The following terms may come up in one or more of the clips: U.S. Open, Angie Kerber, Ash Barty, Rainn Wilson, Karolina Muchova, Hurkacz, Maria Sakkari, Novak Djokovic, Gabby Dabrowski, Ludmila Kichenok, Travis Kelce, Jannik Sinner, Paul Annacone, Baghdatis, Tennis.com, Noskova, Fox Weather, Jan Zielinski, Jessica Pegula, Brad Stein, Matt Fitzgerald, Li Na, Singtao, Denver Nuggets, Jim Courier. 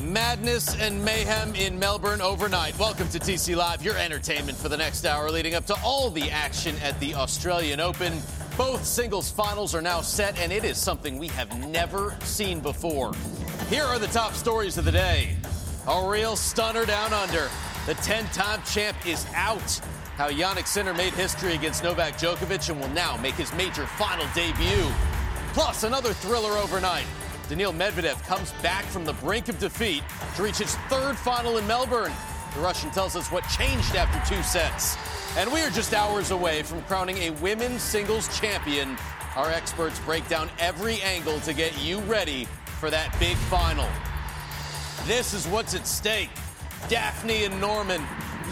Madness and mayhem in Melbourne overnight. Welcome to TC Live, your entertainment for the next hour, leading up to all the action at the Australian Open. Both singles finals are now set, and it is something we have never seen before. Here are the top stories of the day. A real stunner down under. The 10-time champ is out. How Jannik Sinner made history against Novak Djokovic and will now make his major final debut. Plus, another thriller overnight. Daniil Medvedev comes back from the brink of defeat to reach his third final in Melbourne. The Russian tells us what changed after two sets. And we are just hours away from crowning a women's singles champion. Our experts break down every angle to get you ready for that big final. This is what's at stake. Daphne and Norman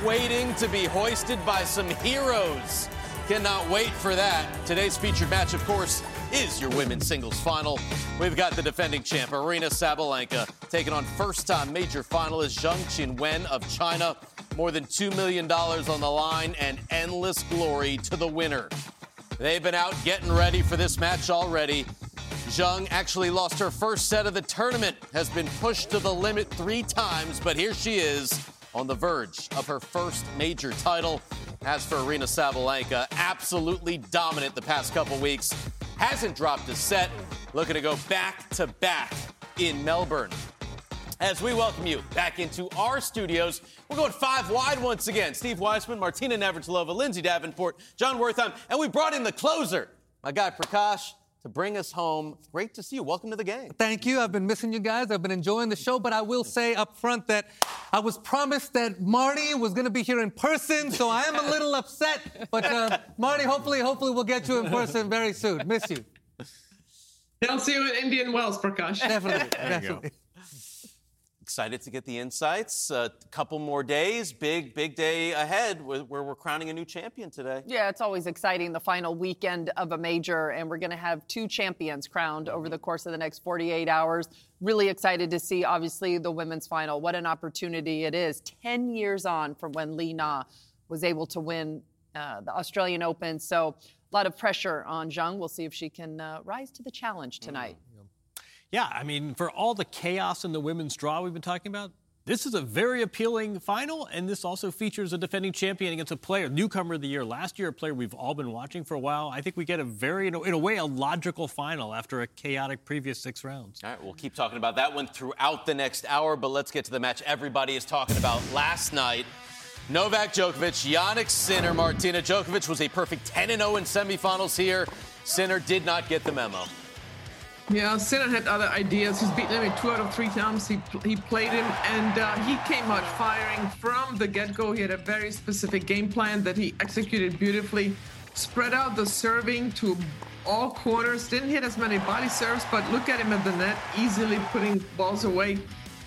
waiting to be hoisted by some heroes. Cannot wait for that. Today's featured match, of course, is your women's singles final. We've got the defending champ, Aryna Sabalenka, taking on first-time major finalist Zheng Qinwen of China. More than $2 million on the line and endless glory to the winner. They've been out getting ready for this match already. Zheng actually lost her first set of the tournament, has been pushed to the limit three times, but here she is on the verge of her first major title. As for Aryna Sabalenka, absolutely dominant the past couple weeks. Hasn't dropped a set, looking to go back-to-back in Melbourne. As we welcome you back into our studios, we're going five wide once again. Steve Weissman, Martina Navratilova, Lindsay Davenport, John Wertheim, and we brought in the closer, my guy Prakash, to bring us home. Great to see you. Welcome to the game. Thank you. I've been missing you guys. I've been enjoying the show, but I will say up front that I was promised that Marty was going to be here in person, so I am a little upset. But Marty, hopefully we'll get you in person very soon. Miss you. I'll see you at Indian Wells, Prakash. Definitely. Definitely. Excited to get the insights. A couple more days. Big day ahead where we're crowning a new champion today. Yeah, it's always exciting, the final weekend of a major, and we're going to have two champions crowned over the course of the next 48 hours. Really excited to see, obviously, the women's final. What an opportunity it is. 10 years on from when Li Na was able to win the Australian Open. So a lot of pressure on Zheng. We'll see if she can rise to the challenge tonight. Yeah, I mean, for all the chaos in the women's draw we've been talking about, this is a very appealing final, and this also features a defending champion against a player, newcomer of the year last year, a player we've all been watching for a while. I think we get a very, in a way, a logical final after a chaotic previous six rounds. All right, we'll keep talking about that one throughout the next hour, but let's get to the match everybody is talking about last night. Novak Djokovic, Jannik Sinner, Martina. Djokovic was a perfect 10-0 in semifinals here. Sinner did not get the memo. Yeah, Sinner had other ideas. He's beaten him 2 out of 3 times. He played him, and he came out firing from the get-go. He had a very specific game plan that he executed beautifully. Spread out the serving to all corners. Didn't hit as many body serves, but look at him at the net, easily putting balls away.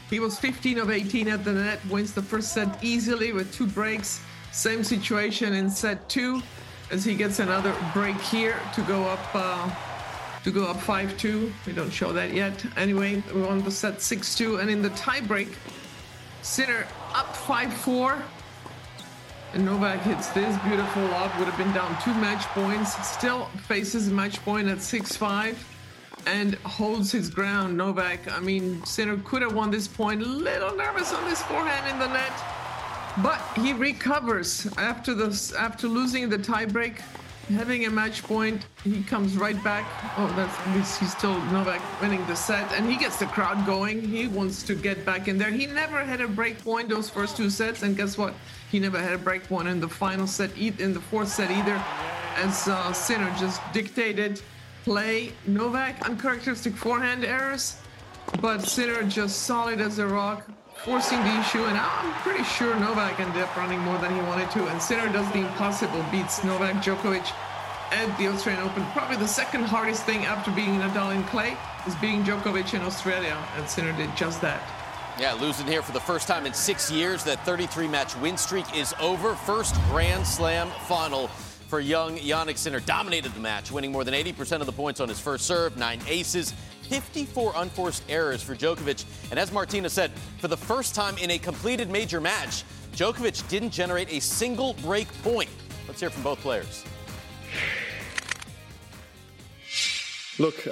He was 15 of 18 at the net, wins the first set easily with 2 breaks. Same situation in set 2 as he gets another break here to go up 5-2. We don't show that yet. Anyway, we won the set 6-2. And in the tiebreak, Sinner up 5-4. And Novak hits this beautiful lob. Would have been down 2 match points. Still faces match point at 6-5 and holds his ground, Novak. I mean, Sinner could have won this point. A little nervous on his forehand in the net. But he recovers after losing the tiebreak. Having a match point, he comes right back. Oh, he's still Novak winning the set, and he gets the crowd going. He wants to get back in there. He never had a break point those first 2 sets, and guess what? He never had a break point in the final set, in the 4th set either, as Sinner just dictated play. Novak, uncharacteristic forehand errors. But Sinner just solid as a rock, forcing the issue, and I'm pretty sure Novak ended up running more than he wanted to, and Sinner does the impossible, beats Novak Djokovic at the Australian Open. Probably the second hardest thing after being Nadal in clay is being Djokovic in Australia, and Sinner did just that. Yeah, losing here for the first time in 6 years. That 33-match win streak is over. First Grand Slam final for young Jannik Sinner. Dominated the match, winning more than 80% of the points on his first serve, 9 aces, 54 unforced errors for Djokovic. And as Martina said, for the first time in a completed major match, Djokovic didn't generate a single break point. Let's hear from both players. Look,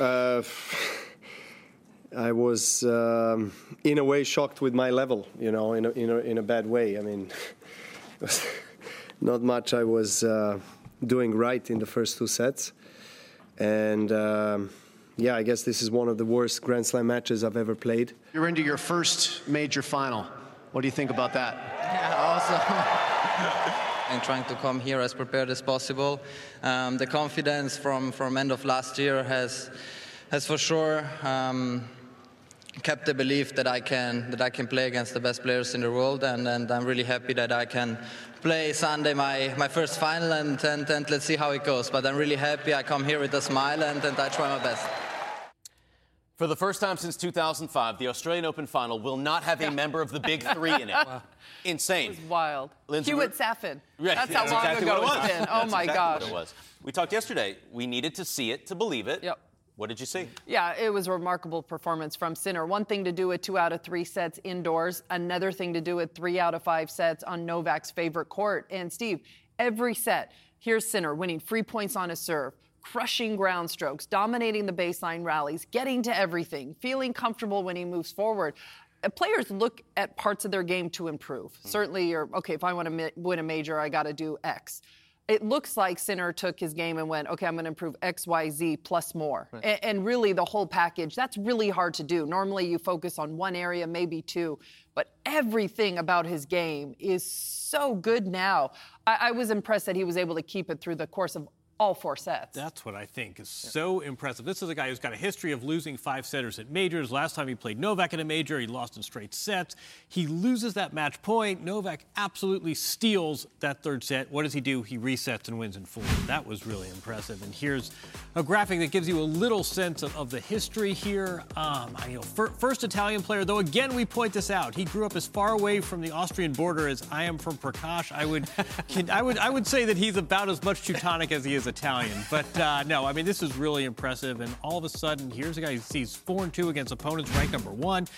I was, in a way, shocked with my level, you know, in a bad way. I mean, it was not much I was doing right in the first two sets. And, yeah, I guess this is one of the worst Grand Slam matches I've ever played. You're into your first major final. What do you think about that? Yeah, awesome. And trying to come here as prepared as possible. The confidence from end of last year has for sure kept the belief that I can play against the best players in the world, and I'm really happy that I can play Sunday my first final, and let's see how it goes. But I'm really happy. I come here with a smile and I try my best. For the first time since 2005, the Australian Open final will not have a member of the Big Three in it. Wow. Insane. It was wild. Lindsay, Hewitt Safin. Right. That's how long exactly ago it's been. Oh, my gosh. What it was. We talked yesterday. We needed to see it to believe it. Yep. What did you see? Yeah, it was a remarkable performance from Sinner. One thing to do at 2 out of 3 sets indoors. Another thing to do at 3 out of 5 sets on Novak's favorite court. And, Steve, every set, here's Sinner winning free points on a serve, crushing ground strokes, dominating the baseline rallies, getting to everything, feeling comfortable when he moves forward. Players look at parts of their game to improve. Certainly, you're, okay, if I want to win a major, I got to do X. It looks like Sinner took his game and went, okay, I'm going to improve X, Y, Z plus more. Right. And really the whole package, that's really hard to do. Normally you focus on one area, maybe two. But everything about his game is so good now. I was impressed that he was able to keep it through the course of all 4 sets. That's what I think is so impressive. This is a guy who's got a history of losing 5-setters at majors. Last time he played Novak in a major, he lost in straight sets. He loses that match point. Novak absolutely steals that 3rd set. What does he do? He resets and wins in 4. That was really impressive. And here's a graphic that gives you a little sense of the history here. First Italian player, though, again, we point this out. He grew up as far away from the Austrian border as I am from Prakash. I would say that he's about as much Teutonic as he is Italian, but no, I mean, this is really impressive. And all of a sudden, here's a guy who sees 4-2 against opponents ranked #1.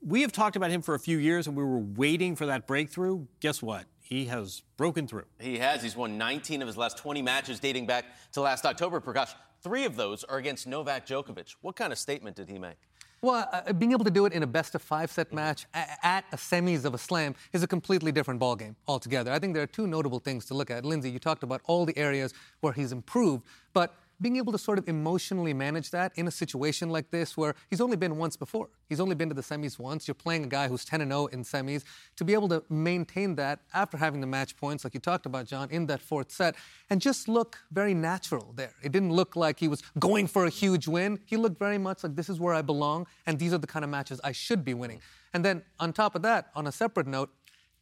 We have talked about him for a few years, and we were waiting for that breakthrough. Guess what? He has broken through. He has. He's won 19 of his last 20 matches dating back to last October. Prakash, 3 of those are against Novak Djokovic. What kind of statement did he make? Well, being able to do it in a best-of-5-set match at a semis of a slam is a completely different ballgame altogether. I think there are 2 notable things to look at. Lindsay, you talked about all the areas where he's improved, but being able to sort of emotionally manage that in a situation like this where he's only been once before. He's only been to the semis once. You're playing a guy who's 10-0 in semis. To be able to maintain that after having the match points, like you talked about, John, in that 4th set, and just look very natural there. It didn't look like he was going for a huge win. He looked very much like, this is where I belong, and these are the kind of matches I should be winning. And then on top of that, on a separate note,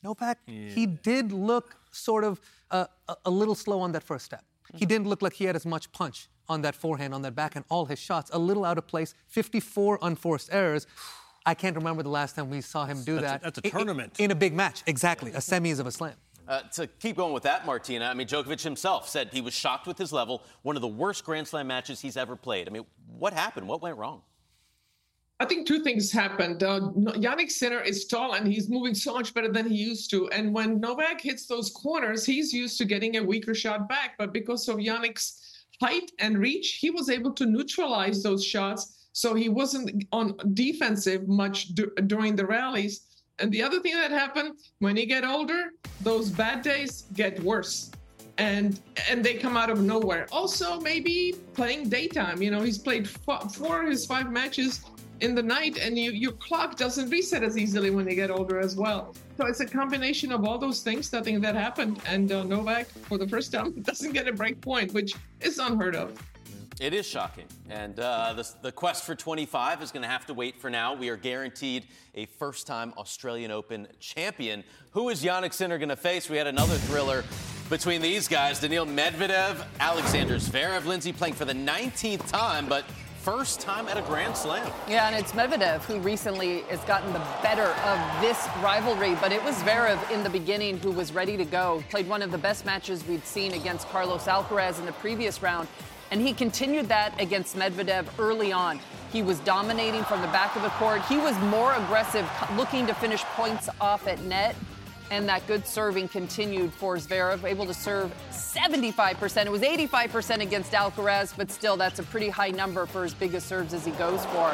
Novak, he did look sort of a little slow on that 1st step. He didn't look like he had as much punch on that forehand, on that backhand, all his shots. A little out of place, 54 unforced errors. I can't remember the last time we saw him do that. That's a tournament. In a big match, exactly. A semis of a slam. To keep going with that, Martina, I mean, Djokovic himself said he was shocked with his level, one of the worst Grand Slam matches he's ever played. I mean, what happened? What went wrong? I think 2 things happened. Jannik Sinner is tall, and he's moving so much better than he used to. And when Novak hits those corners, he's used to getting a weaker shot back. But because of Yannick's height and reach, he was able to neutralize those shots. So he wasn't on defensive much during the rallies. And the other thing that happened, when you get older, those bad days get worse. And they come out of nowhere. Also, maybe playing daytime. You know, he's played 4 of his 5 matches in the night, and your clock doesn't reset as easily when you get older as well. So it's a combination of all those things, nothing that happened, and Novak, for the first time, doesn't get a break point, which is unheard of. It is shocking. And the quest for 25 is going to have to wait for now. We are guaranteed a first-time Australian Open champion. Who is Jannik Sinner going to face? We had another thriller between these guys. Daniil Medvedev, Alexander Zverev, Lindsay playing for the 19th time, but first time at a Grand Slam. Yeah, and it's Medvedev who recently has gotten the better of this rivalry, but it was Zverev in the beginning who was ready to go. Played one of the best matches we'd seen against Carlos Alcaraz in the previous round. And he continued that against Medvedev early on. He was dominating from the back of the court. He was more aggressive, looking to finish points off at net. And that good serving continued for Zverev, able to serve 75%. It was 85% against Alcaraz, but still, that's a pretty high number for as big a serves as he goes for.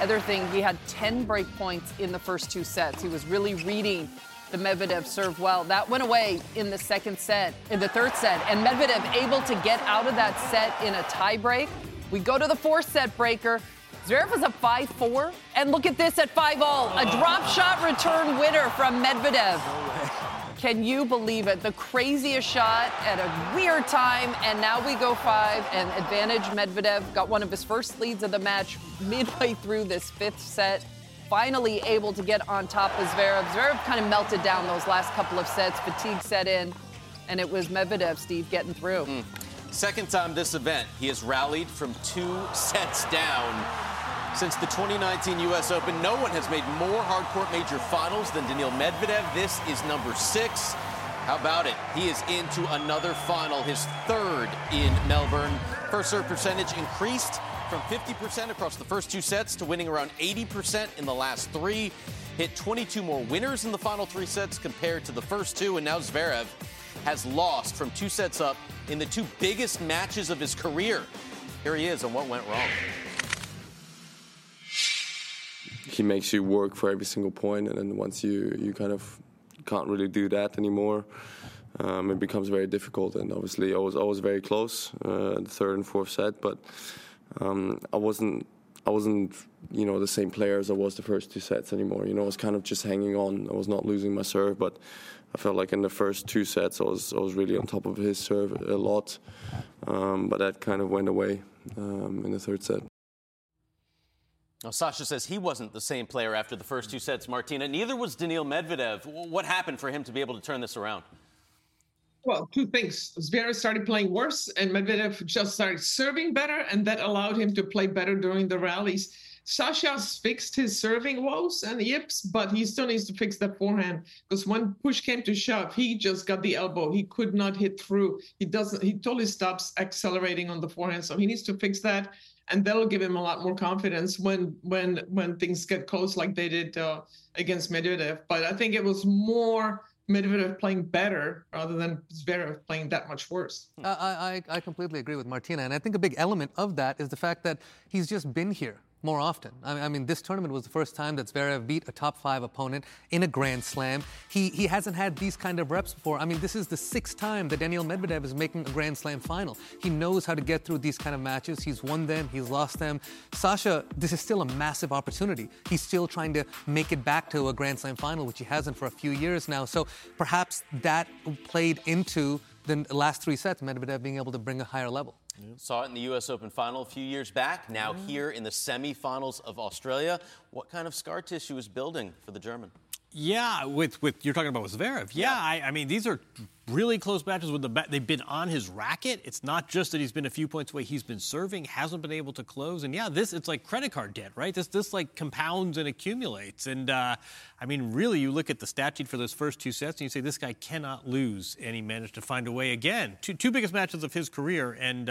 Other thing, he had 10 break points in the first two sets. He was really reading the Medvedev serve well. That went away in the third set, and Medvedev able to get out of that set in a tie break. We go to the fourth set breaker. Zverev was up 5-4, and look at this at 5-all. A drop shot return winner from Medvedev. Can you believe it? The craziest shot at a weird time, and now we go 5, and advantage Medvedev. Got one of his first leads of the match midway through this fifth set. Finally able to get on top of Zverev. Zverev kind of melted down those last couple of sets. Fatigue set in, and it was Medvedev, Steve, getting through. Second time this event, he has rallied from 2 sets down. Since the 2019 U.S. Open, no one has made more hardcourt major finals than Daniil Medvedev. This is number 6. How about it? He is into another final, his third in Melbourne. First serve percentage increased from 50% across the first 2 sets to winning around 80% in the last 3. Hit 22 more winners in the final 3 sets compared to the first 2. And now Zverev has lost from 2 sets up in the 2 biggest matches of his career. Here he is on what went wrong. He makes you work for every single point, and then once you kind of can't really do that anymore, it becomes very difficult. And obviously, I was always very close, the third and fourth set, but I wasn't, you know, the same player as I was the first 2 sets anymore. You know, I was kind of just hanging on. I was not losing my serve, but I felt like in the first 2 sets I was really on top of his serve a lot, but that kind of went away in the third set. Now, Sasha says he wasn't the same player after the first 2 sets, Martina. Neither was Daniil Medvedev. What happened for him to be able to turn this around? Well, 2 things. Zverev started playing worse, and Medvedev just started serving better, and that allowed him to play better during the rallies. Sasha's fixed his serving woes and yips, but he still needs to fix that forehand, because when push came to shove, he just got the elbow. He could not hit through. He totally stops accelerating on the forehand, so he needs to fix that, and that'll give him a lot more confidence when things get close like they did against Medvedev. But I think it was more Medvedev playing better rather than Zverev playing that much worse. I completely agree with Martina, and I think a big element of that is the fact that he's just been here more often. I mean, this tournament was the first time that Zverev beat a top 5 opponent in a Grand Slam. He hasn't had these kind of reps before. I mean, this is the 6th time that Daniil Medvedev is making a Grand Slam final. He knows how to get through these kind of matches. He's won them. He's lost them. Sasha, this is still a massive opportunity. He's still trying to make it back to a Grand Slam final, which he hasn't for a few years now. So perhaps that played into the last 3 sets, Medvedev being able to bring a higher level. Saw it in the U.S. Open final a few years back, now here in the semifinals of Australia. What kind of scar tissue is building for the German? Yeah, with you're talking about with Zverev. Yeah, I mean, these are really close matches. They've been on his racket. It's not just that he's been a few points away. He's been serving, hasn't been able to close. And, it's like credit card debt, right? This like, compounds and accumulates. And, I mean, really, you look at the stat sheet for those first 2 sets, and you say, this guy cannot lose. And he managed to find a way again. Two biggest matches of his career, and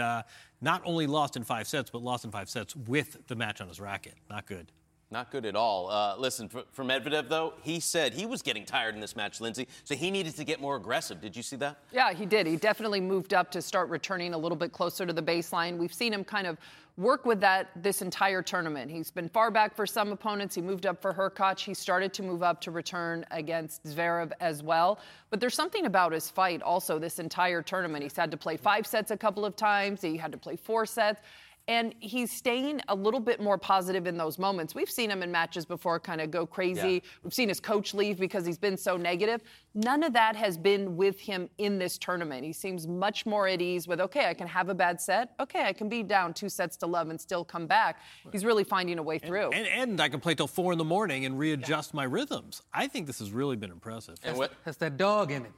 not only lost in 5 sets, but lost in 5 sets with the match on his racket. Not good. Not good at all. Listen, for Medvedev, though, he said he was getting tired in this match, Lindsay, so he needed to get more aggressive. Did you see that? Yeah, he did. He definitely moved up to start returning a little bit closer to the baseline. We've seen him kind of work with that this entire tournament. He's been far back for some opponents. He moved up for Hurkacz. He started to move up to return against Zverev as well. But there's something about his fight also this entire tournament. He's had to play 5 sets a couple of times. He had to play 4 sets. And he's staying a little bit more positive in those moments. We've seen him in matches before kind of go crazy. Yeah. We've seen his coach leave because he's been so negative. None of that has been with him in this tournament. He seems much more at ease with, okay, I can have a bad set. Okay, I can be down 2-0 and still come back. He's really finding a way through. And I can play till 4 a.m. and readjust my rhythms. I think this has really been impressive. And that's that dog in it.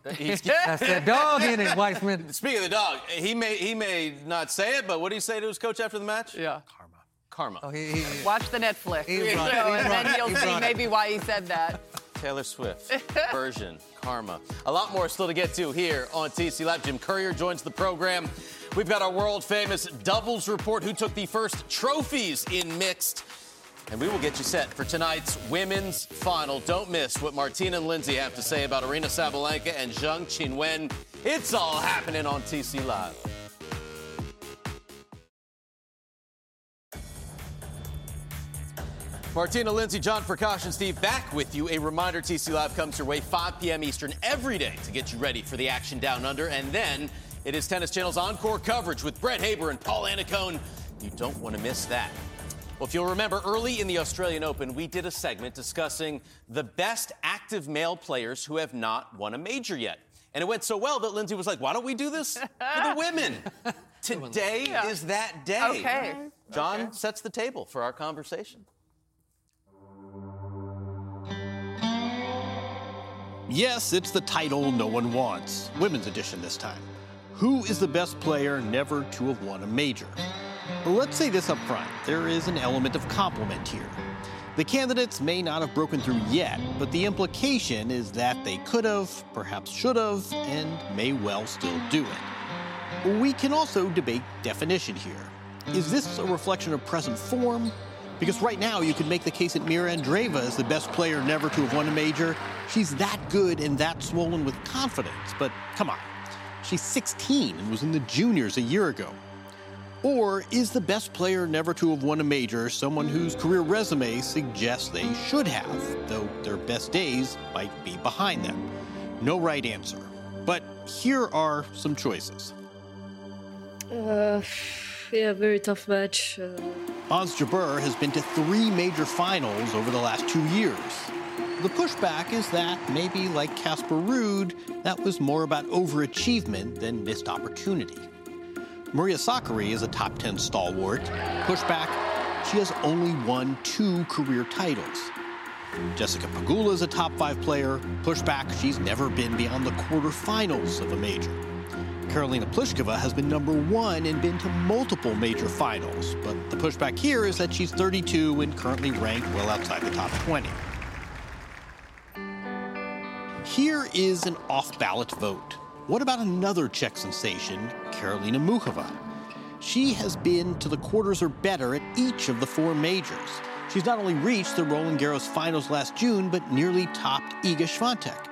That's that dog in it, Weissman. Speaking of the dog, he may not say it, but what did he say to his coach after the match? Yeah. Karma. Oh, watch the Netflix. Then you'll see maybe why he said that. Taylor Swift version, Karma. A lot more still to get to here on TC Live. Jim Courier joins the program. We've got our world-famous doubles report, who took the first trophies in mixed. And we will get you set for tonight's women's final. Don't miss what Martina and Lindsay have to say about Aryna Sabalenka and Zheng Qinwen. It's all happening on TC Live. Martina, Lindsay, John, Prakash, and Steve back with you. A reminder, TC Live comes your way 5 p.m. Eastern every day to get you ready for the action down under. And then it is Tennis Channel's encore coverage with Brett Haber and Paul Annacone. You don't want to miss that. Well, if you'll remember, early in the Australian Open, we did a segment discussing the best active male players who have not won a major yet. And it went so well that Lindsay was like, why don't we do this for the women? Today is that day. Okay. John sets the table for our conversation. Yes, it's the title no one wants. Women's edition this time. Who is the best player never to have won a major? But let's say this up front. There is an element of compliment here. The candidates may not have broken through yet, but the implication is that they could have, perhaps should have, and may well still do it. We can also debate definition here. Is this a reflection of present form? Because right now, you could make the case that Mirra Andreeva is the best player never to have won a major. She's that good and that swollen with confidence, but come on. She's 16 and was in the juniors a year ago. Or is the best player never to have won a major someone whose career resume suggests they should have, though their best days might be behind them? No right answer. But here are some choices. Very tough match. Ons Jabeur has been to 3 major finals over the last 2 years. The pushback is that, maybe like Casper Ruud, that was more about overachievement than missed opportunity. Maria Sakkari is a top 10 stalwart. Pushback, she has only won 2 career titles. Jessica Pegula is a top 5 player. Pushback, she's never been beyond the quarterfinals of a major. Karolina Pliskova has been #1 and been to multiple major finals, but the pushback here is that she's 32 and currently ranked well outside the top 20. Here is an off-ballot vote. What about another Czech sensation, Karolina Muchova? She has been to the quarters or better at each of the 4 majors. She's not only reached the Roland Garros finals last June, but nearly topped Iga Swiatek.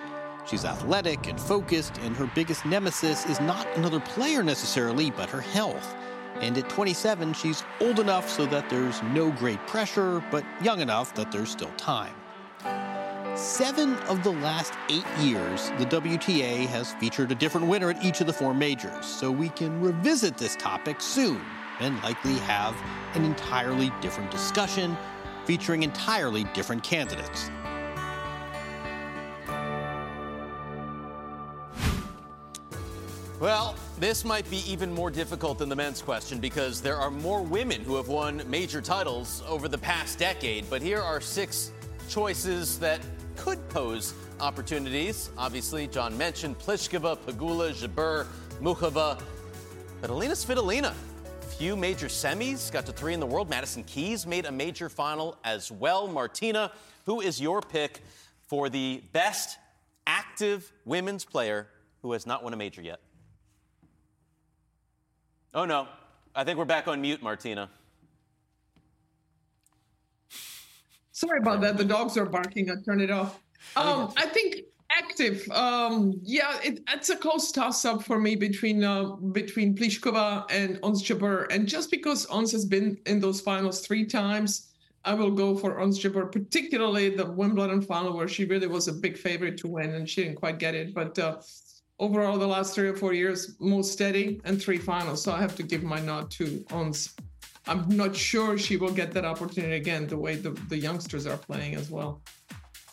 She's athletic and focused, and her biggest nemesis is not another player necessarily, but her health. And at 27, she's old enough so that there's no great pressure, but young enough that there's still time. 7 of the last 8 years, the WTA has featured a different winner at each of the 4 majors, so we can revisit this topic soon and likely have an entirely different discussion featuring entirely different candidates. Well, this might be even more difficult than the men's question because there are more women who have won major titles over the past decade. But here are 6 choices that could pose opportunities. Obviously, John mentioned Pliskova, Pegula, Jabeur, Muchova. But Alina Svitolina, few major semis, got to 3 in the world. Madison Keys made a major final as well. Martina, who is your pick for the best active women's player who has not won a major yet? Oh, no. I think we're back on mute, Martina. Sorry about that. The dogs are barking. I turned it off. I think active. It's a close toss-up for me between Pliskova and Ons Jabeur. And just because Ons has been in those finals 3 times, I will go for Ons Jabeur, particularly the Wimbledon final where she really was a big favorite to win and she didn't quite get it. But overall, the last 3 or 4 years, most steady and 3 finals. So I have to give my nod to Ons. I'm not sure she will get that opportunity again, the way the youngsters are playing as well.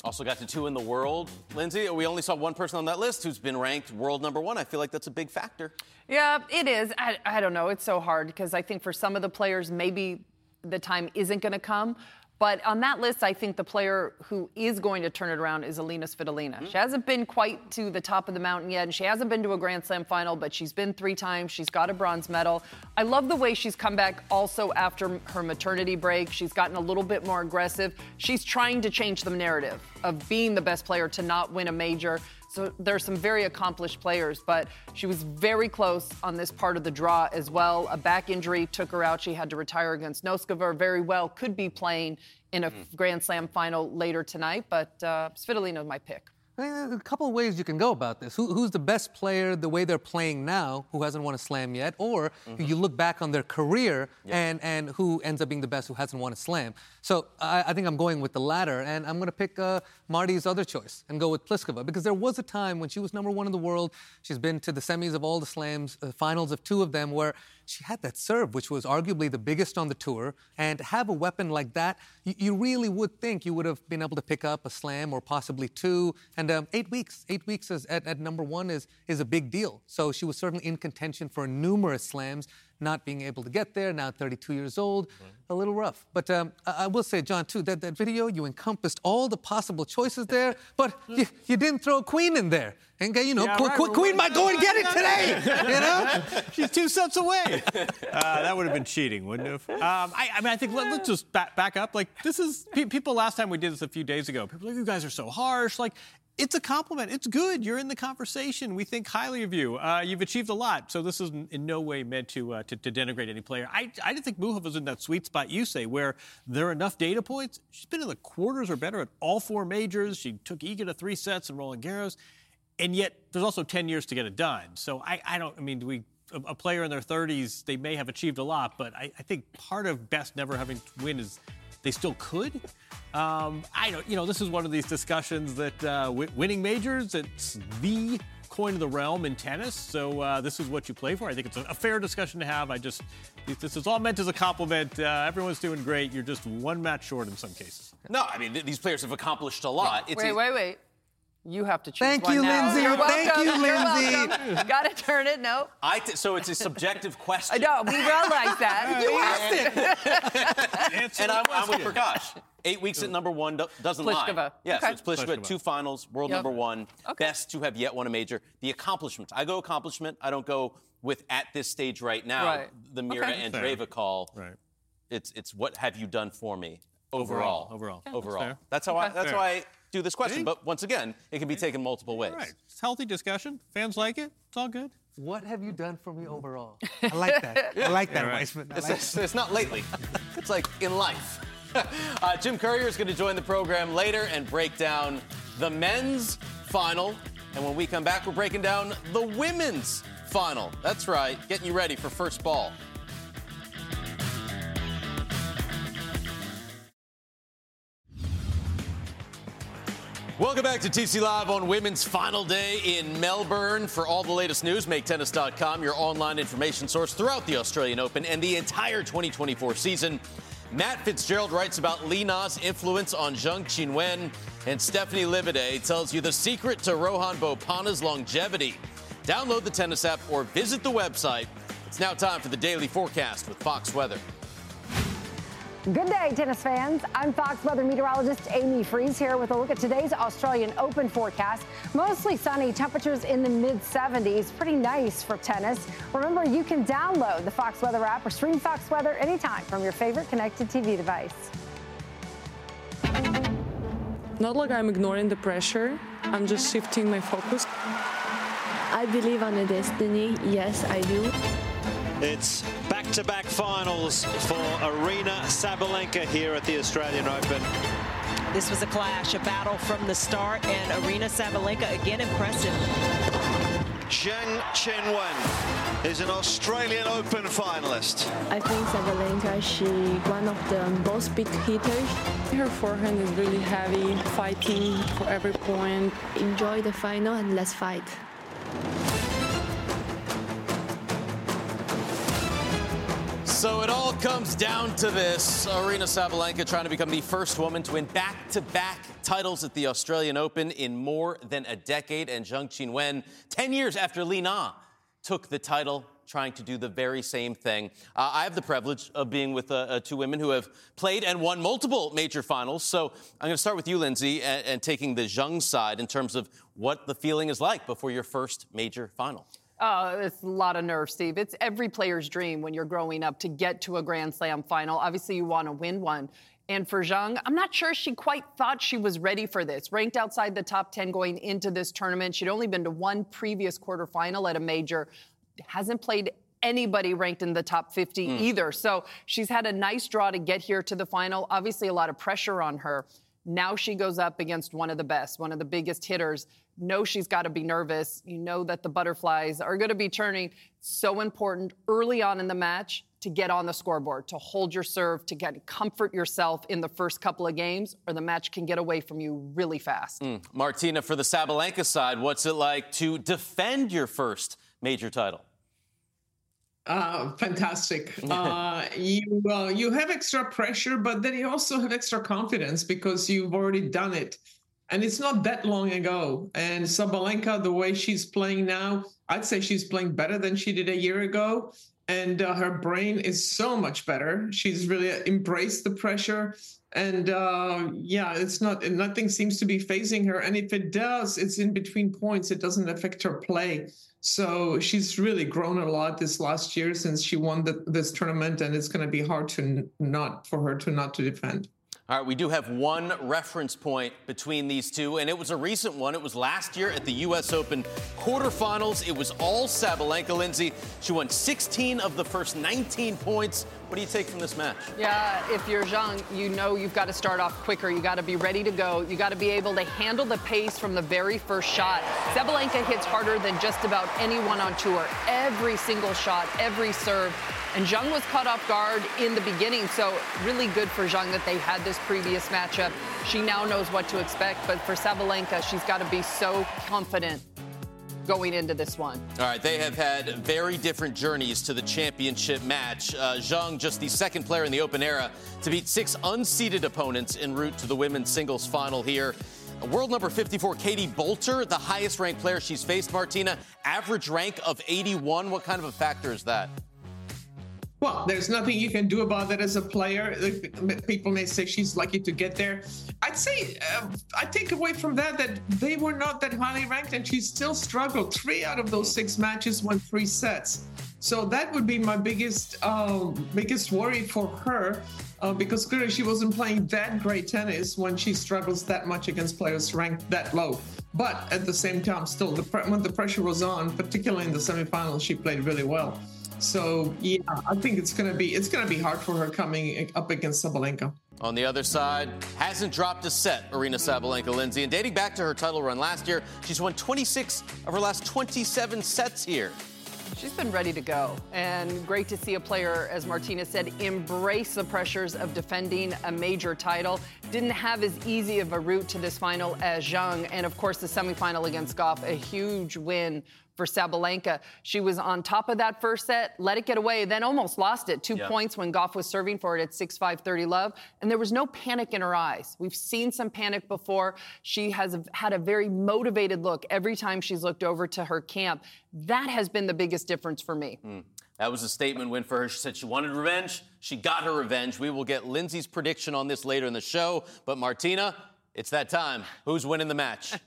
Also got to 2 in the world, Lindsay. We only saw one person on that list who's been ranked world number 1. I feel like that's a big factor. Yeah, it is. I don't know. It's so hard because I think for some of the players, maybe the time isn't going to come. But on that list, I think the player who is going to turn it around is Alina Svitolina. Mm-hmm. She hasn't been quite to the top of the mountain yet, and she hasn't been to a Grand Slam final, but she's been 3 times. She's got a bronze medal. I love the way she's come back also after her maternity break. She's gotten a little bit more aggressive. She's trying to change the narrative of being the best player to not win a major. So there are some very accomplished players, but she was very close on this part of the draw as well. A back injury took her out. She had to retire against Noskova. Very well could be playing in a Grand Slam final later tonight, but Svitolina my pick. A couple of ways you can go about this. Who's the best player the way they're playing now who hasn't won a slam yet, or you look back on their career and who ends up being the best who hasn't won a slam. So I think I'm going with the latter, and I'm going to pick Marty's other choice and go with Pliskova, because there was a time when she was number 1 in the world. She's been to the semis of all the slams, finals of 2 of them, where she had that serve, which was arguably the biggest on the tour. And to have a weapon like that, you really would think you would have been able to pick up a slam or possibly 2. And 8 weeks is at number 1 is a big deal. So she was certainly in contention for numerous slams, not being able to get there, now 32 years old, a little rough. But I will say, John, too, that video, you encompassed all the possible choices there, but you didn't throw a queen in there. And, you know, Queen might go and get it today, you know? She's 2 sets away. That would have been cheating, wouldn't it? I think let's just back up. Like, this is, people last time we did this a few days ago, people were like, you guys are so harsh. Like, it's a compliment. It's good. You're in the conversation. We think highly of you. You've achieved a lot. So this is in no way meant to denigrate any player. I didn't think Muchova's in that sweet spot you say where there are enough data points. She's been in the quarters or better at all 4 majors. She took Iga to 3 sets in Roland Garros. And yet there's also 10 years to get it done. So a player in their 30s, they may have achieved a lot, but I think part of best never having to win is they still could. This is one of these discussions that winning majors, it's the coin of the realm in tennis. So this is what you play for. I think it's a fair discussion to have. This is all meant as a compliment. Everyone's doing great. You're just 1 match short in some cases. No, I mean, these players have accomplished a lot. Wait. You have to choose now. Thank you, Lindsay. Welcome. Got to turn it. No. So it's a subjective question. I know. We realize that. You asked it. And I'm with Prakash. 8 weeks at number 1 doesn't Pliskova. Lie. Yes, okay. So it's Pliskova. 2 finals, world number 1. Okay. Best to have yet won a major. The accomplishment. I go accomplishment. I don't go with at this stage right now. Right. The Mirra Andreeva call. Right. It's what have you done for me overall. That's fair. That's why I do this question, but once again, it can be taken multiple ways. Right. It's a healthy discussion. Fans like it. It's all good. What have you done for me overall? I like that. I like that, Weissman. It's not lately. It's like in life. Jim Courier is going to join the program later and break down the men's final. And when we come back, we're breaking down the women's final. That's right. Getting you ready for first ball. Welcome back to TC Live on Women's Final Day in Melbourne. For all the latest news, make tennis.com your online information source throughout the Australian Open and the entire 2024 season. Matt Fitzgerald writes about Li Na's influence on Zheng Qinwen, and Stephanie Lividay tells you the secret to Rohan Bopanna's longevity. Download the tennis app or visit the website. It's now time for the Daily Forecast with Fox Weather. Good day, tennis fans. I'm Fox Weather meteorologist Amy Freeze here with a look at today's Australian Open forecast. Mostly sunny, temperatures in the mid-70s. Pretty nice for tennis. Remember, you can download the Fox Weather app or stream Fox Weather anytime from your favorite connected TV device. Not like I'm ignoring the pressure. I'm just shifting my focus. I believe on a destiny. Yes, I do. It's back-to-back finals for Aryna Sabalenka here at the Australian Open. This was a clash, a battle from the start, and Aryna Sabalenka again impressive. Zheng Qinwen is an Australian Open finalist. I think Sabalenka, she's one of the most big hitters. Her forehand is really heavy, fighting for every point. Enjoy the final and let's fight. So it all comes down to this. Aryna Sabalenka trying to become the first woman to win back-to-back titles at the Australian Open in more than a decade. And Zheng Qinwen, 10 years after Li Na took the title, trying to do the very same thing. I have the privilege of being with two women who have played and won multiple major finals. So I'm going to start with you, Lindsay, and taking the Zheng side in terms of what the feeling is like before your first major final. Oh, it's a lot of nerves, Steve. It's every player's dream when you're growing up to get to a Grand Slam final. Obviously, you want to win one. And for Zheng, I'm not sure she quite thought she was ready for this. Ranked outside the top 10 going into this tournament. She'd only been to one previous quarterfinal at a major. Hasn't played anybody ranked in the top 50 either. So she's had a nice draw to get here to the final. Obviously, a lot of pressure on her. Now she goes up against one of the best, one of the biggest hitters. No, she's got to be nervous. You know that the butterflies are going to be turning. So important early on in the match to get on the scoreboard, to hold your serve, to get comfort yourself in the first couple of games, or the match can get away from you really fast. Martina, for the Sabalenka side, what's it like to defend your first major title? Fantastic. You have extra pressure, but then you also have extra confidence because you've already done it. And it's not that long ago. And Sabalenka, the way she's playing now, I'd say she's playing better than she did a year ago. And her brain is so much better. She's really embraced the pressure. And nothing seems to be phasing her. And if it does, it's in between points. It doesn't affect her play. So she's really grown a lot this last year since she won this tournament, and it's going to be hard for her not to defend. All right, we do have one reference point between these two, and it was a recent one. It was last year at the U.S. Open quarterfinals. It was all Sabalenka, Lindsay. She won 16 of the first 19 points. What do you take from this match? Yeah, if you're Zheng, you know you've got to start off quicker. You got to be ready to go. You got to be able to handle the pace from the very first shot. Sabalenka hits harder than just about anyone on tour. Every single shot, every serve. And Zheng was caught off guard in the beginning, so really good for Zheng that they had this previous matchup. She now knows what to expect, but for Sabalenka, she's got to be so confident going into this one. All right, they have had very different journeys to the championship match. Zheng, just the second player in the Open era to beat six unseeded opponents en route to the women's singles final here. World number 54, Katie Bolter, the highest-ranked player she's faced, Martina. Average rank of 81. What kind of a factor is that? Well, there's nothing you can do about that as a player. People may say she's lucky to get there. I'd say I take away from that they were not that highly ranked, and she still struggled. 3 out of those 6 matches won 3 sets. So that would be my biggest worry for her because clearly she wasn't playing that great tennis when she struggles that much against players ranked that low. But at the same time, still, when the pressure was on, particularly in the semifinals, she played really well. So, yeah, I think it's going to be hard for her coming up against Sabalenka. On the other side, hasn't dropped a set, Aryna Sabalenka, Lindsay. And dating back to her title run last year, she's won 26 of her last 27 sets here. She's been ready to go. And great to see a player, as Martina said, embrace the pressures of defending a major title. Didn't have as easy of a route to this final as Zheng. And, of course, the semifinal against Goff, a huge win for Sabalenka. She was on top of that first set, let it get away, then almost lost it. 2 points when Goff was serving for it at 6-5-30 love. And there was no panic in her eyes. We've seen some panic before. She has had a very motivated look every time she's looked over to her camp. That has been the biggest difference for me. That was a statement win for her. She said she wanted revenge. She got her revenge. We will get Lindsay's prediction on this later in the show. But, Martina, it's that time. Who's winning the match?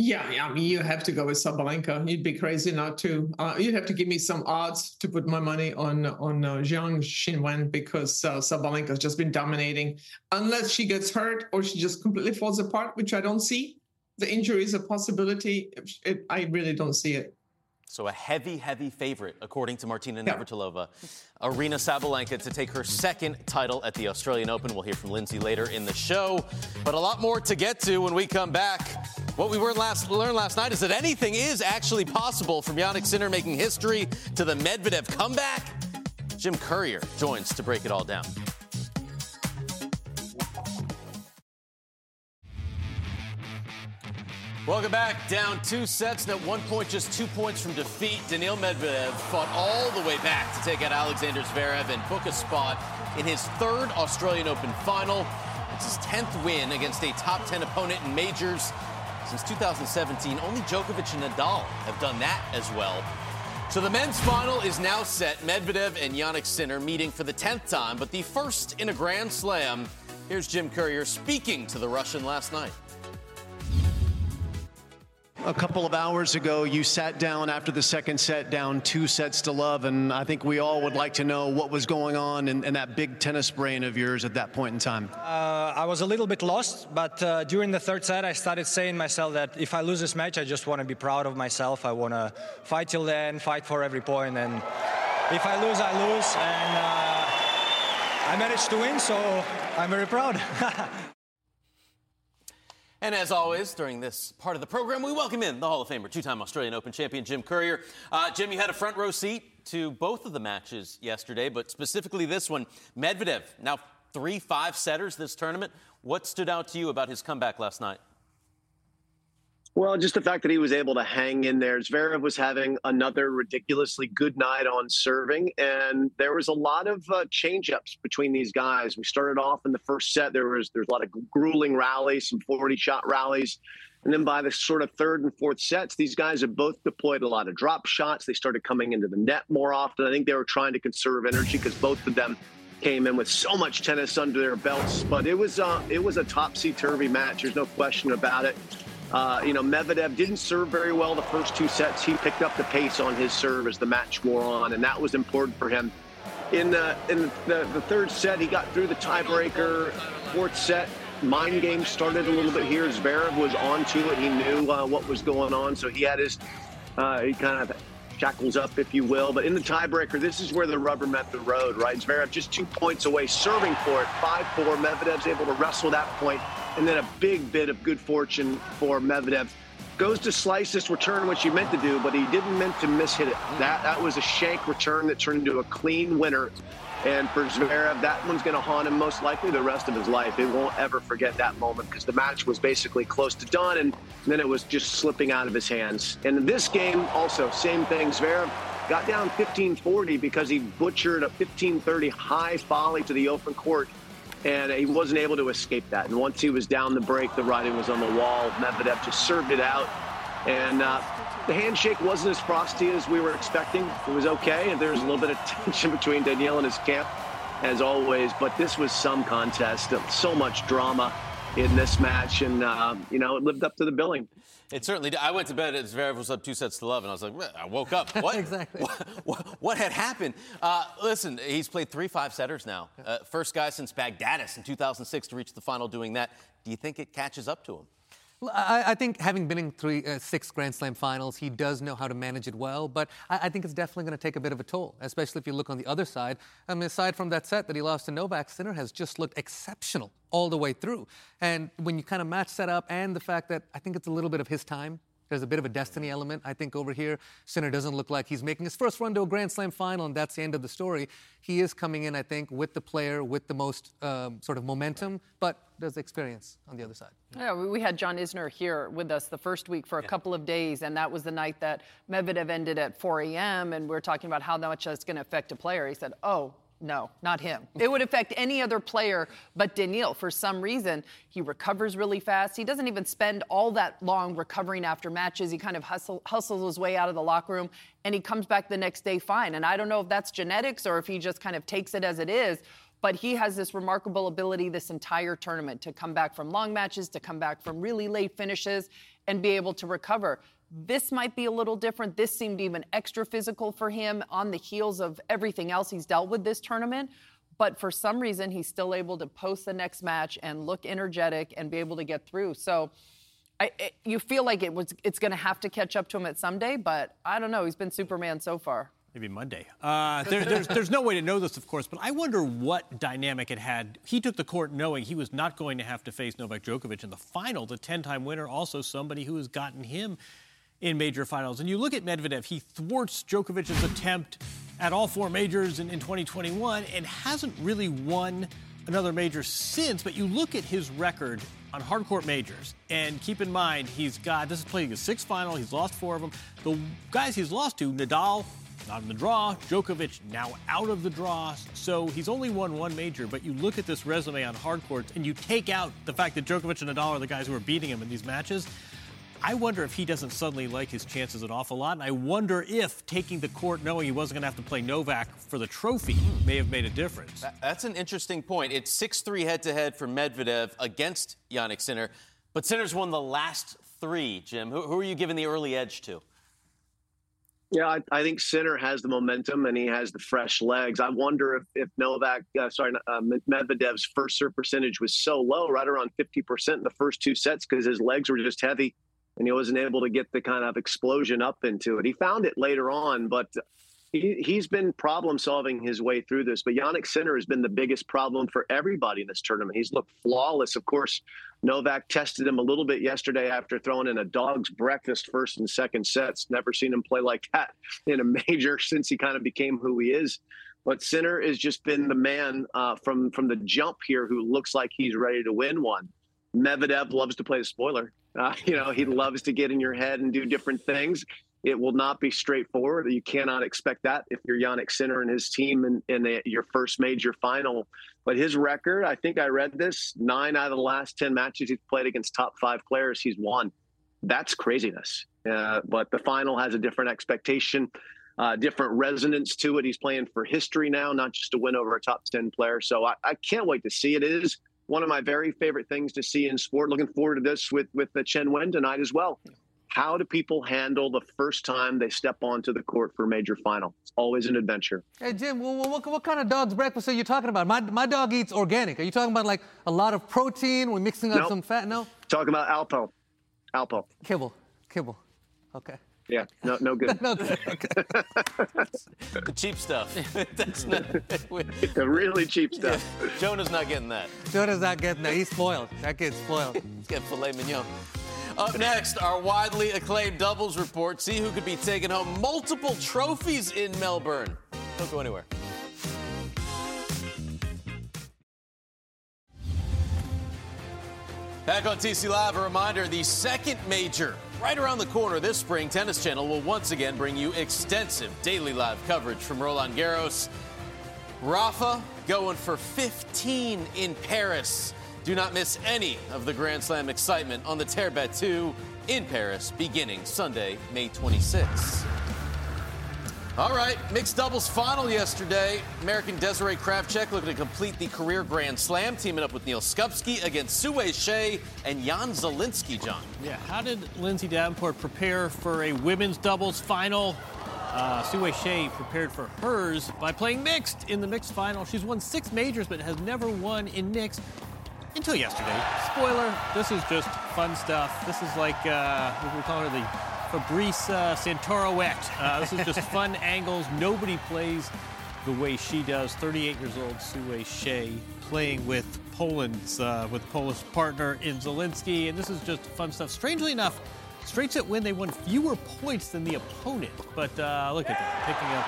Yeah, I mean, you have to go with Sabalenka. You'd be crazy not to. You'd have to give me some odds to put my money on Zheng Qinwen because Sabalenka's just been dominating. Unless she gets hurt or she just completely falls apart, which I don't see. The injury is a possibility. I really don't see it. So a heavy, heavy favorite, according to Martina Navratilova. Aryna Sabalenka to take her second title at the Australian Open. We'll hear from Lindsay later in the show. But a lot more to get to when we come back. What we learned last night is that anything is actually possible, from Jannik Sinner making history to the Medvedev comeback. Jim Courier joins to break it all down. Welcome back. Down two sets and at one point just 2 points from defeat, Daniil Medvedev fought all the way back to take out Alexander Zverev and book a spot in his third Australian Open final. It's his 10th win against a top-10 opponent in majors. Since 2017, only Djokovic and Nadal have done that as well. So the men's final is now set. Medvedev and Jannik Sinner meeting for the 10th time, but the first in a Grand Slam. Here's Jim Courier speaking to the Russian last night. A couple of hours ago, you sat down after the second set down 2-0, and I think we all would like to know what was going on in that big tennis brain of yours at that point in time. I was a little bit lost, but during the third set, I started saying to myself that if I lose this match, I just want to be proud of myself. I want to fight till the end, fight for every point, and if I lose, I lose, and I managed to win, so I'm very proud. And as always, during this part of the program, we welcome in the Hall of Famer, two-time Australian Open champion, Jim Courier. Jim, you had a front row seat to both of the matches yesterday, but specifically this one. Medvedev, now 3 5-setters this tournament. What stood out to you about his comeback last night? Well, just the fact that he was able to hang in there. Zverev was having another ridiculously good night on serving, and there was a lot of change-ups between these guys. We started off in the first set. There was a lot of grueling rallies, some 40-shot rallies. And then by the sort of third and fourth sets, these guys have both deployed a lot of drop shots. They started coming into the net more often. I think they were trying to conserve energy because both of them came in with so much tennis under their belts. But it was a topsy-turvy match. There's no question about it. Medvedev didn't serve very well the first 2 sets. He picked up the pace on his serve as the match wore on, and that was important for him. In the third set, he got through the tiebreaker. Fourth set, mind game started a little bit here. Zverev was onto it. He knew what was going on, so he had his he kind of shackles up, if you will. But in the tiebreaker, this is where the rubber met the road, right? Zverev just 2 points away, serving for it, 5-4. Medvedev's able to wrestle that point. And then a big bit of good fortune for Medvedev. Goes to slice this return, which he meant to do, but he didn't meant to mishit it. That was a shank return that turned into a clean winner. And for Zverev, that one's going to haunt him most likely the rest of his life. He won't ever forget that moment because the match was basically close to done, and then it was just slipping out of his hands. And in this game, also, same thing. Zverev got down 15-40 because he butchered a 15-30 high volley to the open court. And he wasn't able to escape that. And once he was down the break, the writing was on the wall. Medvedev just served it out. And the handshake wasn't as frosty as we were expecting. It was okay. And there was a little bit of tension between Daniil and his camp, as always. But this was some contest. So much drama in this match. And, it lived up to the billing. It certainly did. I went to bed as Zverev was up 2-0, and I was like, I woke up. What? Exactly. What had happened? Listen, he's played 3 5-setters now. First guy since Baghdadis in 2006 to reach the final doing that. Do you think it catches up to him? Well, I think having been in six Grand Slam finals, he does know how to manage it well, but I think it's definitely going to take a bit of a toll, especially if you look on the other side. I mean, aside from that set that he lost to Novak, Sinner has just looked exceptional all the way through. And when you kind of match that up and the fact that I think it's a little bit of his time, there's a bit of a destiny element, I think, over here. Sinner doesn't look like he's making his first run to a Grand Slam final, and that's the end of the story. He is coming in, I think, with the player, with the most sort of momentum, but does the experience on the other side. Yeah, we had John Isner here with us the first week for a couple of days, and that was the night that Medvedev ended at 4 a.m., and we were talking about how much that's going to affect a player. He said, no, not him. It would affect any other player but Daniil. For some reason, he recovers really fast. He doesn't even spend all that long recovering after matches. He kind of hustles his way out of the locker room, and he comes back the next day fine. And I don't know if that's genetics or if he just kind of takes it as it is, but he has this remarkable ability this entire tournament to come back from long matches, to come back from really late finishes, and be able to recover. This might be a little different. This seemed even extra physical for him on the heels of everything else he's dealt with this tournament. But for some reason, he's still able to post the next match and look energetic and be able to get through. So you feel like it's going to have to catch up to him at some day, but I don't know. He's been Superman so far. Maybe Monday. There's no way to know this, of course, but I wonder what dynamic it had. He took the court knowing he was not going to have to face Novak Djokovic in the final, the 10-time winner, also somebody who has gotten him in major finals. And you look at Medvedev, he thwarts Djokovic's attempt at all 4 majors in 2021 and hasn't really won another major since, but you look at his record on hardcourt majors, and keep in mind, this is playing his sixth final. He's lost four of them. The guys he's lost to, Nadal, not in the draw. Djokovic, now out of the draw. So he's only won one major, but you look at this resume on hardcourts, and you take out the fact that Djokovic and Nadal are the guys who are beating him in these matches. I wonder if he doesn't suddenly like his chances an awful lot, and I wonder if taking the court, knowing he wasn't going to have to play Novak for the trophy, may have made a difference. That's an interesting point. It's 6-3 head-to-head for Medvedev against Jannik Sinner, but Sinner's won the last three, Jim. Who are you giving the early edge to? Yeah, I think Sinner has the momentum, and he has the fresh legs. I wonder if Medvedev's first serve percentage was so low, right around 50% in the first two sets, because his legs were just heavy. And he wasn't able to get the kind of explosion up into it. He found it later on, but he's been problem-solving his way through this. But Jannik Sinner has been the biggest problem for everybody in this tournament. He's looked flawless. Of course, Novak tested him a little bit yesterday after throwing in a dog's breakfast first and second sets. Never seen him play like that in a major since he kind of became who he is. But Sinner has just been the man from the jump here who looks like he's ready to win one. Medvedev loves to play the spoiler. He loves to get in your head and do different things. It will not be straightforward. You cannot expect that if you're Jannik Sinner and his team in your first major final. But his record, I think I read this, 9 out of the last 10 matches he's played against top 5 players, he's won. That's craziness. But the final has a different expectation, different resonance to it. He's playing for history now, not just a win over a top 10 player. So I can't wait to see it. It is one of my very favorite things to see in sport. Looking forward to this with the Qinwen tonight as well. How do people handle the first time they step onto the court for a major final? It's always an adventure. Hey, Jim, what kind of dog's breakfast are you talking about? My dog eats organic. Are you talking about, like, a lot of protein? We're mixing up some fat? No? Talking about Alpo. Kibble. Okay. Yeah, no good. No good. Okay. The cheap stuff. That's not. The really cheap stuff. Yeah. Jonah's not getting that. He's spoiled. That kid's spoiled. He's got filet mignon. Up next, our widely acclaimed doubles report. See who could be taking home multiple trophies in Melbourne. Don't go anywhere. Back on TC Live, a reminder, the second major right around the corner this spring. Tennis Channel will once again bring you extensive daily live coverage from Roland Garros. Rafa going for 15 in Paris. Do not miss any of the Grand Slam excitement on the Terre Battue in Paris beginning Sunday, May 26. All right, mixed doubles final yesterday. American Desiree Kravchuk looking to complete the career Grand Slam, teaming up with Neil Skupski against Hsieh Su-wei and Jan Zielinski, John. Yeah, how did Lindsay Davenport prepare for a women's doubles final? Hsieh Su-wei prepared for hers by playing mixed in the mixed final. She's won 6 majors but has never won in mixed until yesterday. Spoiler, this is just fun stuff. This is like, we call her the Fabrice Santoro-ette. This is just fun angles. Nobody plays the way she does. 38 years old, Hsieh playing with Polish partner in Zielinski, and this is just fun stuff. Strangely enough, straight set win. They won fewer points than the opponent, but look at that, picking up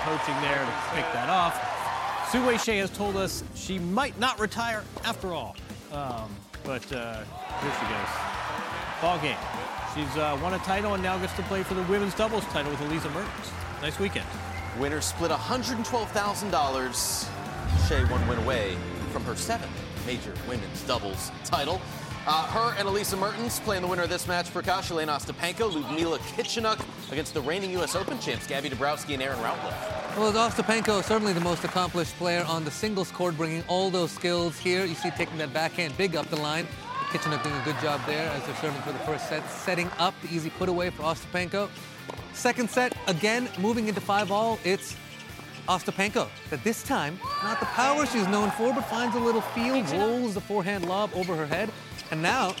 poaching there to pick that off. Hsieh has told us she might not retire after all, but here she goes. Ball game. She's won a title and now gets to play for the women's doubles title with Elisa Mertens. Nice weekend. Winners split $112,000. Hsieh one win away from her 7th major women's doubles title. Her and Elisa Mertens playing the winner of this match, Prakash, Jelena Ostapenko, Ludmila Kitchenuk against the reigning U.S. Open champs, Gabby Dabrowski and Aaron Routledge. Well, Ostapenko is certainly the most accomplished player on the singles court, bringing all those skills here. You see taking that backhand big up the line. Kitchenuk doing a good job there as they're serving for the first set, setting up the easy put away for Ostapenko. Second set, again, moving into 5-all, it's Ostapenko. But this time, not the power she's known for, but finds a little feel, rolls the forehand lob over her head, and now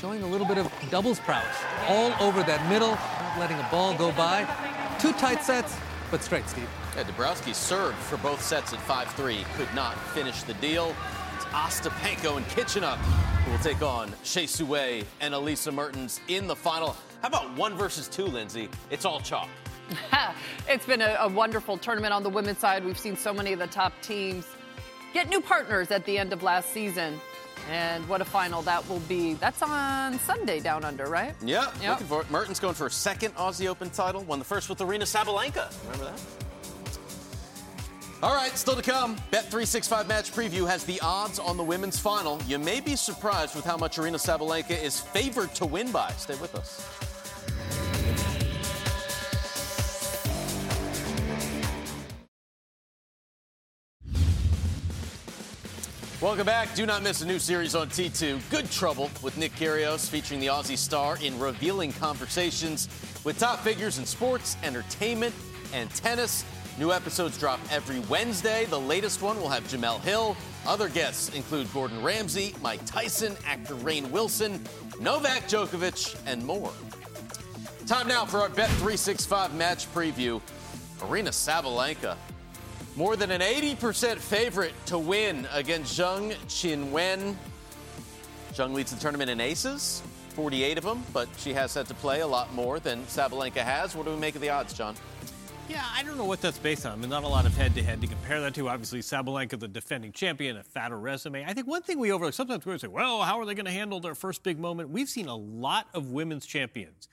showing a little bit of doubles prowess all over that middle, not letting a ball go by. 2 tight sets, but straight, Steve. Yeah, Dabrowski served for both sets at 5-3, could not finish the deal. Ostapenko and Kitchenuk will take on Hsieh Su-wei and Elisa Mertens in the final. How about 1 versus 2, Lindsay? It's all chalk. It's been a wonderful tournament on the women's side. We've seen so many of the top teams get new partners at the end of last season. And what a final that will be. That's on Sunday down under, right? Yeah, yep. Looking for it. Mertens going for her second Aussie Open title. Won the first with Aryna Sabalenka. Remember that? All right, still to come. Bet365 Match Preview has the odds on the women's final. You may be surprised with how much Aryna Sabalenka is favored to win by. Stay with us. Welcome back. Do not miss a new series on T2, Good Trouble with Nick Kyrgios, featuring the Aussie star in revealing conversations with top figures in sports, entertainment, and tennis. New episodes drop every Wednesday. The latest one will have Jamel Hill. Other guests include Gordon Ramsay, Mike Tyson, actor Rainn Wilson, Novak Djokovic, and more. Time now for our Bet365 match preview. Aryna Sabalenka, more than an 80% favorite to win against Zheng Qinwen. Zheng leads the tournament in aces, 48 of them, but she has had to play a lot more than Sabalenka has. What do we make of the odds, John? Yeah, I don't know what that's based on. I mean, not a lot of head-to-head to compare that to. Obviously, Sabalenka, the defending champion, a fatter resume. I think one thing we overlook, sometimes we say, well, how are they going to handle their first big moment? We've seen a lot of women's champions.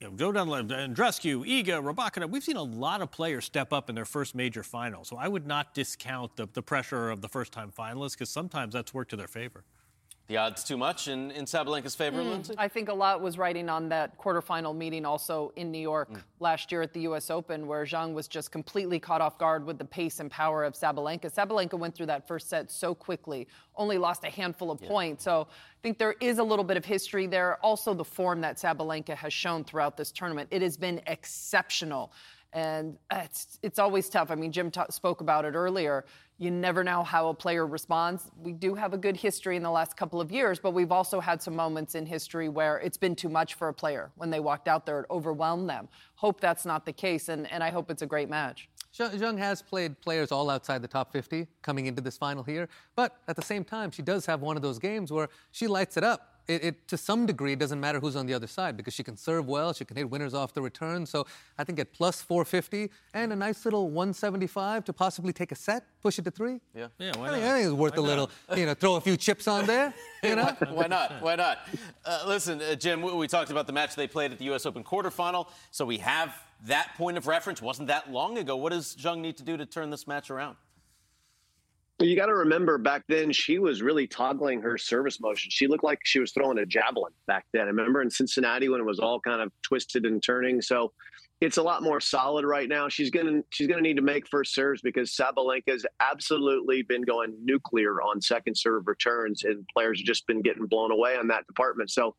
You know, go down Andreescu, Iga, Rybakina. We've seen a lot of players step up in their first major final. So I would not discount the pressure of the first-time finalists, because sometimes that's worked to their favor. The odds too much in Sabalenka's favor, Lindsay? I think a lot was riding on that quarterfinal meeting also in New York last year at the U.S. Open, where Zheng was just completely caught off guard with the pace and power of Sabalenka. Sabalenka went through that first set so quickly, only lost a handful of points. So I think there is a little bit of history there. Also, the form that Sabalenka has shown throughout this tournament. It has been exceptional. And it's always tough. I mean, Jim spoke about it earlier. You never know how a player responds. We do have a good history in the last couple of years, but we've also had some moments in history where it's been too much for a player. When they walked out there, it overwhelmed them. Hope that's not the case, and I hope it's a great match. Zheng has played players all outside the top 50 coming into this final here, but at the same time, she does have one of those games where she lights it up. It, to some degree, doesn't matter who's on the other side, because she can serve well, she can hit winners off the return. So I think at plus 450 and a nice little 175 to possibly take a set, push it to three. Yeah. I think it's worth a little, throw a few chips on there. Why not? Listen, Jim, we talked about the match they played at the U.S. Open quarterfinal, so we have that point of reference. Wasn't that long ago. What does Zheng need to do to turn this match around? You got to remember, back then, she was really toggling her service motion. She looked like she was throwing a javelin back then. I remember in Cincinnati when it was all kind of twisted and turning. So it's a lot more solid right now. She's gonna need to make first serves, because Sabalenka's absolutely been going nuclear on second serve returns, and players have just been getting blown away on that department. So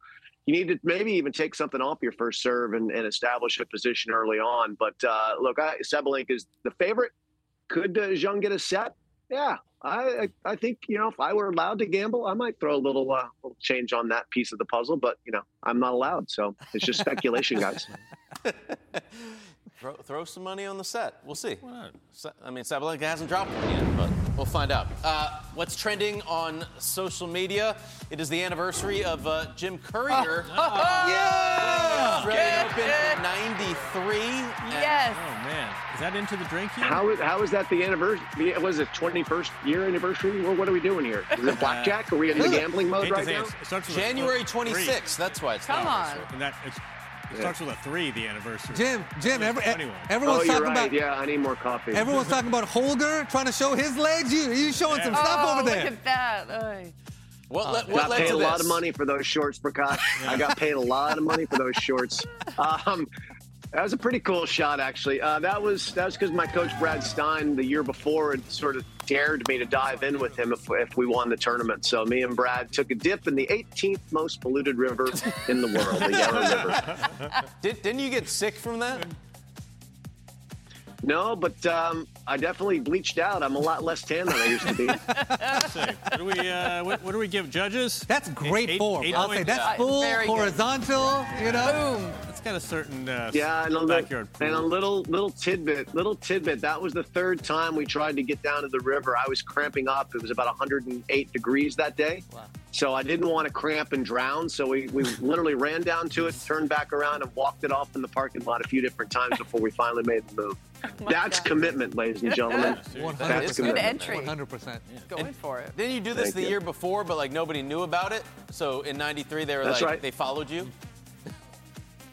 you need to maybe even take something off your first serve and establish a position early on. But look, Sabalenka's the favorite. Could Zheng get a set? Yeah, I think, if I were allowed to gamble, I might throw a little change on that piece of the puzzle. But, I'm not allowed. So it's just speculation, guys. throw some money on the set. We'll see. I mean, Sabalenka hasn't dropped one yet, but we'll find out. What's trending on social media? It is the anniversary of Jim Courier. Yeah! Australian Open 93. Yes. Oh, man. Is that into the drink here? How is that the anniversary? Was it 21st year anniversary? Well, what are we doing here? Is it blackjack? Are we in the gambling mode right now? January 26th. That's why it's the anniversary. Come on. It starts with a 3, the anniversary. Jim, everyone's talking right. about... Yeah, I need more coffee. Everyone's talking about Holger trying to show his legs. You showing some stuff over there. Look at that. What led to this? I got paid a lot of money for those shorts, Prakash. I got paid a lot of money for those shorts. That was a pretty cool shot, actually. That was because my coach, Brad Stein, the year before had sort of dared me to dive in with him if we won the tournament. So me and Brad took a dip in the 18th most polluted river in the world, the Yarra River. Didn't you get sick from that? No, but I definitely bleached out. I'm a lot less tan than I used to be. What do we give judges? That's great form. I'll say that's full, horizontal, good. Boom. It's got a certain backyard pool. And a little tidbit. That was the third time we tried to get down to the river. I was cramping up. It was about 108 degrees that day. Wow. So I didn't want to cramp and drown. So we literally ran down to it, turned back around, and walked it off in the parking lot a few different times before we finally made the move. Oh, that's commitment, ladies and gentlemen. 100%. That's commitment. Good entry. 100%. Yeah. Going for it. Didn't you do this year before, but like nobody knew about it? So in 93, they were they followed you?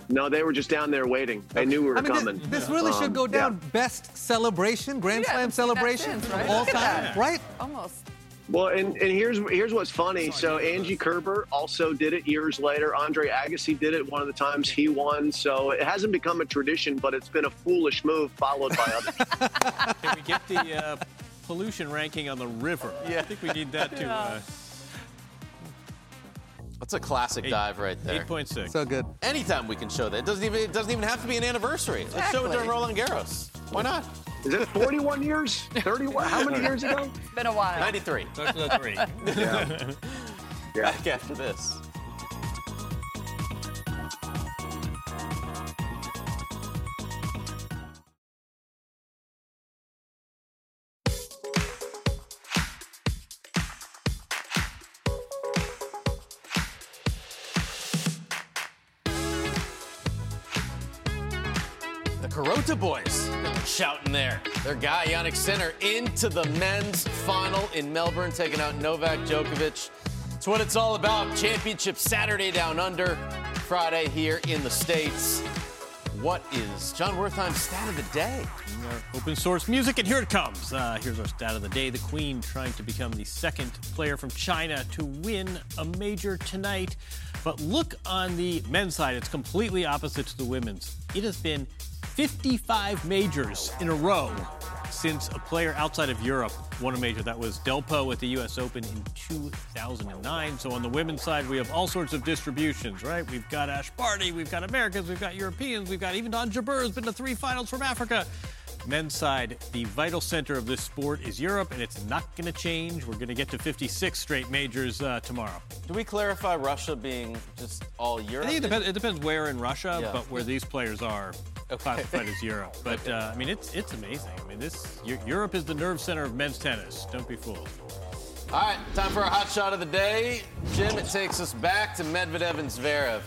No, they were just down there waiting. They knew we were coming. This really should go down best celebration, Grand Slam celebration of all time, right? Almost. Well, and here's what's funny. So Angie Kerber also did it years later. Andre Agassi did it one of the times he won. So it hasn't become a tradition, but it's been a foolish move followed by others. Can we get the pollution ranking on the river? Yeah. I think we need that too. Yeah. That's a classic dive right there. 8.6. So good. Anytime we can show that. It doesn't even have to be an anniversary. Exactly. Let's show it during Roland Garros. Why not? Is it 41 years? 31? How many years ago? It's been a while. 93. Yeah. Back after this. Karota boys shouting there. Their guy, Jannik Sinner, into the men's final in Melbourne, taking out Novak Djokovic. It's what it's all about. Championship Saturday down under, Friday here in the States. What is John Wertheim's stat of the day? Open source music, and here it comes. Here's our stat of the day. The Queen trying to become the second player from China to win a major tonight. But look on the men's side. It's completely opposite to the women's. It has been 55 majors in a row since a player outside of Europe won a major. That was Delpo at the U.S. Open in 2009. So on the women's side, we have all sorts of distributions, right? We've got Ash Barty, we've got Americans, we've got Europeans, we've got even Ons Jabeur has been to three finals from Africa. Men's side, the vital center of this sport is Europe, and it's not going to change. We're going to get to 56 straight majors tomorrow. Do we clarify Russia being just all Europe? I think it depends where in Russia, but where these players are. Final fight is Europe. But, I mean, it's amazing. I mean, Europe is the nerve center of men's tennis. Don't be fooled. All right, time for our hot shot of the day. Jim, it takes us back to Medvedev and Zverev.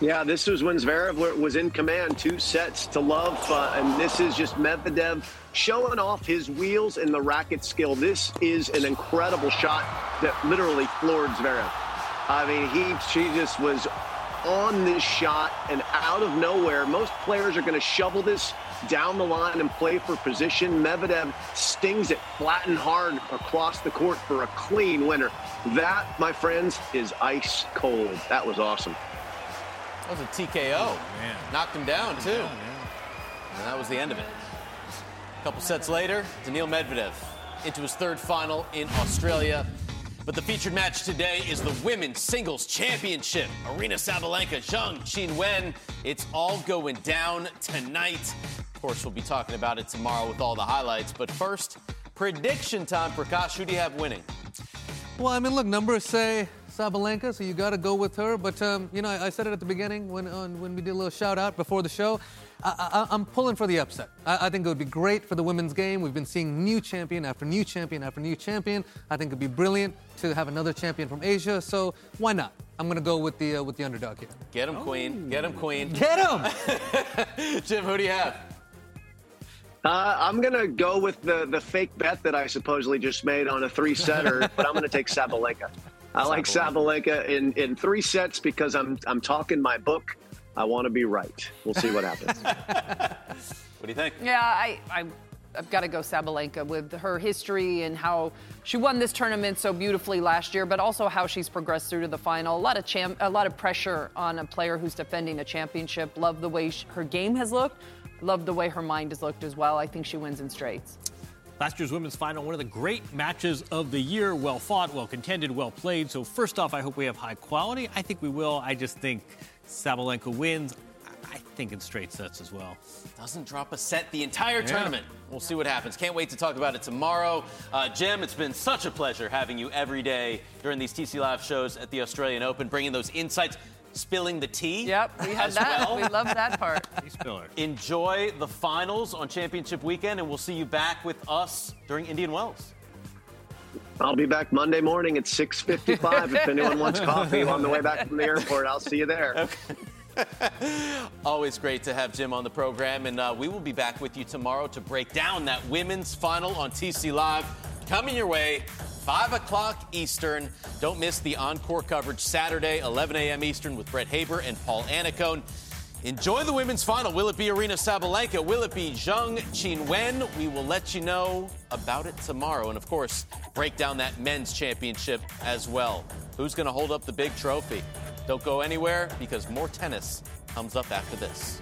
Yeah, this was when Zverev was in command, 2-0. And this is just Medvedev showing off his wheels and the racket skill. This is an incredible shot that literally floored Zverev. I mean, she just was on this shot and out of nowhere. Most players are going to shovel this down the line and play for position. Medvedev stings it flat and hard across the court for a clean winner. That, my friends, is ice cold. That was awesome. That was a TKO. Oh, man. Knocked him down, too. And that was the end of it. A couple sets later, Daniil Medvedev into his third final in Australia. But the featured match today is the Women's Singles Championship. Aryna Sabalenka, Zheng Qinwen. It's all going down tonight. Of course, we'll be talking about it tomorrow with all the highlights. But first, prediction time. Prakash, who do you have winning? Well, I mean, look, numbers say Sabalenka, so you got to go with her. But, you know, I said it at the beginning when we did a little shout-out before the show. I'm pulling for the upset. I think it would be great for the women's game. We've been seeing new champion after new champion after new champion. I think it would be brilliant to have another champion from Asia, so why not? I'm going to go with the underdog here. Get him, Queen. Get him, Queen. Get him! Jim, who do you have? I'm going to go with the fake bet that I supposedly just made on a three-setter, but I'm going to take Sabalenka. I like Sabalenka in three sets because I'm talking my book. I want to be right. We'll see what happens. What do you think? Yeah, I've got to go Sabalenka with her history and how she won this tournament so beautifully last year, but also how she's progressed through to the final. A lot of pressure on a player who's defending a championship. Love the way her game has looked. Love the way her mind has looked as well. I think she wins in straights. Last year's women's final, one of the great matches of the year. Well fought, well contended, well played. So first off, I hope we have high quality. I think we will. I just think Sabalenka wins, I think, in straight sets as well. Doesn't drop a set the entire tournament. We'll see what happens. Can't wait to talk about it tomorrow. Jim, it's been such a pleasure having you every day during these TC Live shows at the Australian Open, bringing those insights, spilling the tea. Yep, we had that. Well. We love that part. Tea spiller. Enjoy the finals on Championship Weekend, and we'll see you back with us during Indian Wells. I'll be back Monday morning at 6:55 if anyone wants coffee on the way back from the airport. I'll see you there. Okay. Always great to have Jim on the program, and we will be back with you tomorrow to break down that women's final on TC Live. Coming your way, 5 o'clock Eastern. Don't miss the encore coverage Saturday, 11 a.m. Eastern with Brett Haber and Paul Anacone. Enjoy the women's final. Will it be Aryna Sabalenka? Will it be Zheng Qinwen? We will let you know about it tomorrow. And, of course, break down that men's championship as well. Who's going to hold up the big trophy? Don't go anywhere because more tennis comes up after this.